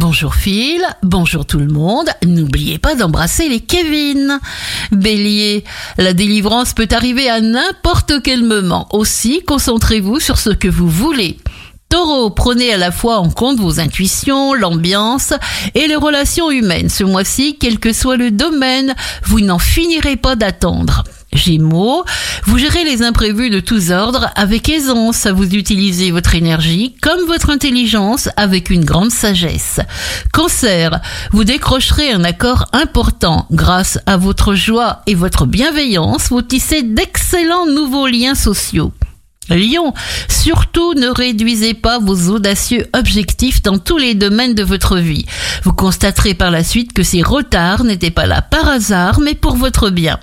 Bonjour Phil, bonjour tout le monde, n'oubliez pas d'embrasser les Kevin. Bélier, la délivrance peut arriver à n'importe quel moment, aussi concentrez-vous sur ce que vous voulez. Taureau, prenez à la fois en compte vos intuitions, l'ambiance et les relations humaines. Ce mois-ci, quel que soit le domaine, vous n'en finirez pas d'attendre. Gémeaux, vous gérez les imprévus de tous ordres avec aisance. Vous utilisez votre énergie comme votre intelligence avec une grande sagesse. Cancer, vous décrocherez un accord important. Grâce à votre joie et votre bienveillance, vous tissez d'excellents nouveaux liens sociaux. Lion, surtout ne réduisez pas vos audacieux objectifs dans tous les domaines de votre vie. Vous constaterez par la suite que ces retards n'étaient pas là par hasard, mais pour votre bien.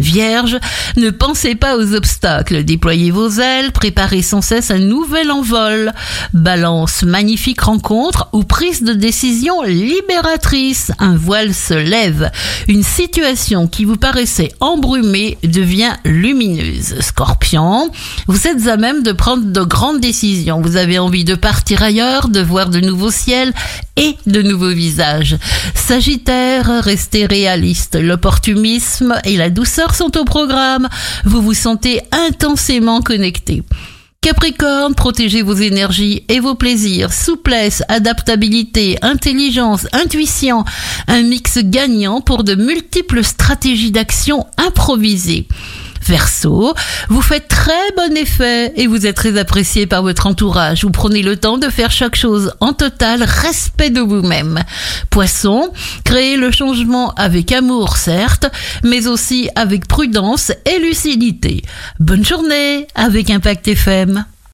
Vierge, ne pensez pas aux obstacles, déployez vos ailes, préparez sans cesse un nouvel envol. Balance, magnifique rencontre ou prise de décision libératrice, un voile se lève, une situation qui vous paraissait embrumée devient lumineuse. Scorpion, vous êtes à même de prendre de grandes décisions, vous avez envie de partir ailleurs, de voir de nouveaux ciels et de nouveaux visages. Sagittaire, restez réaliste, l'opportunisme et la douceur sont au programme, vous vous sentez intensément connecté. Capricorne, protégez vos énergies et vos plaisirs, souplesse, adaptabilité, intelligence, intuition, un mix gagnant pour de multiples stratégies d'action improvisées. Verseau, vous faites très bon effet et vous êtes très apprécié par votre entourage. Vous prenez le temps de faire chaque chose en total respect de vous-même. Poisson, créez le changement avec amour certes, mais aussi avec prudence et lucidité. Bonne journée avec Impact FM.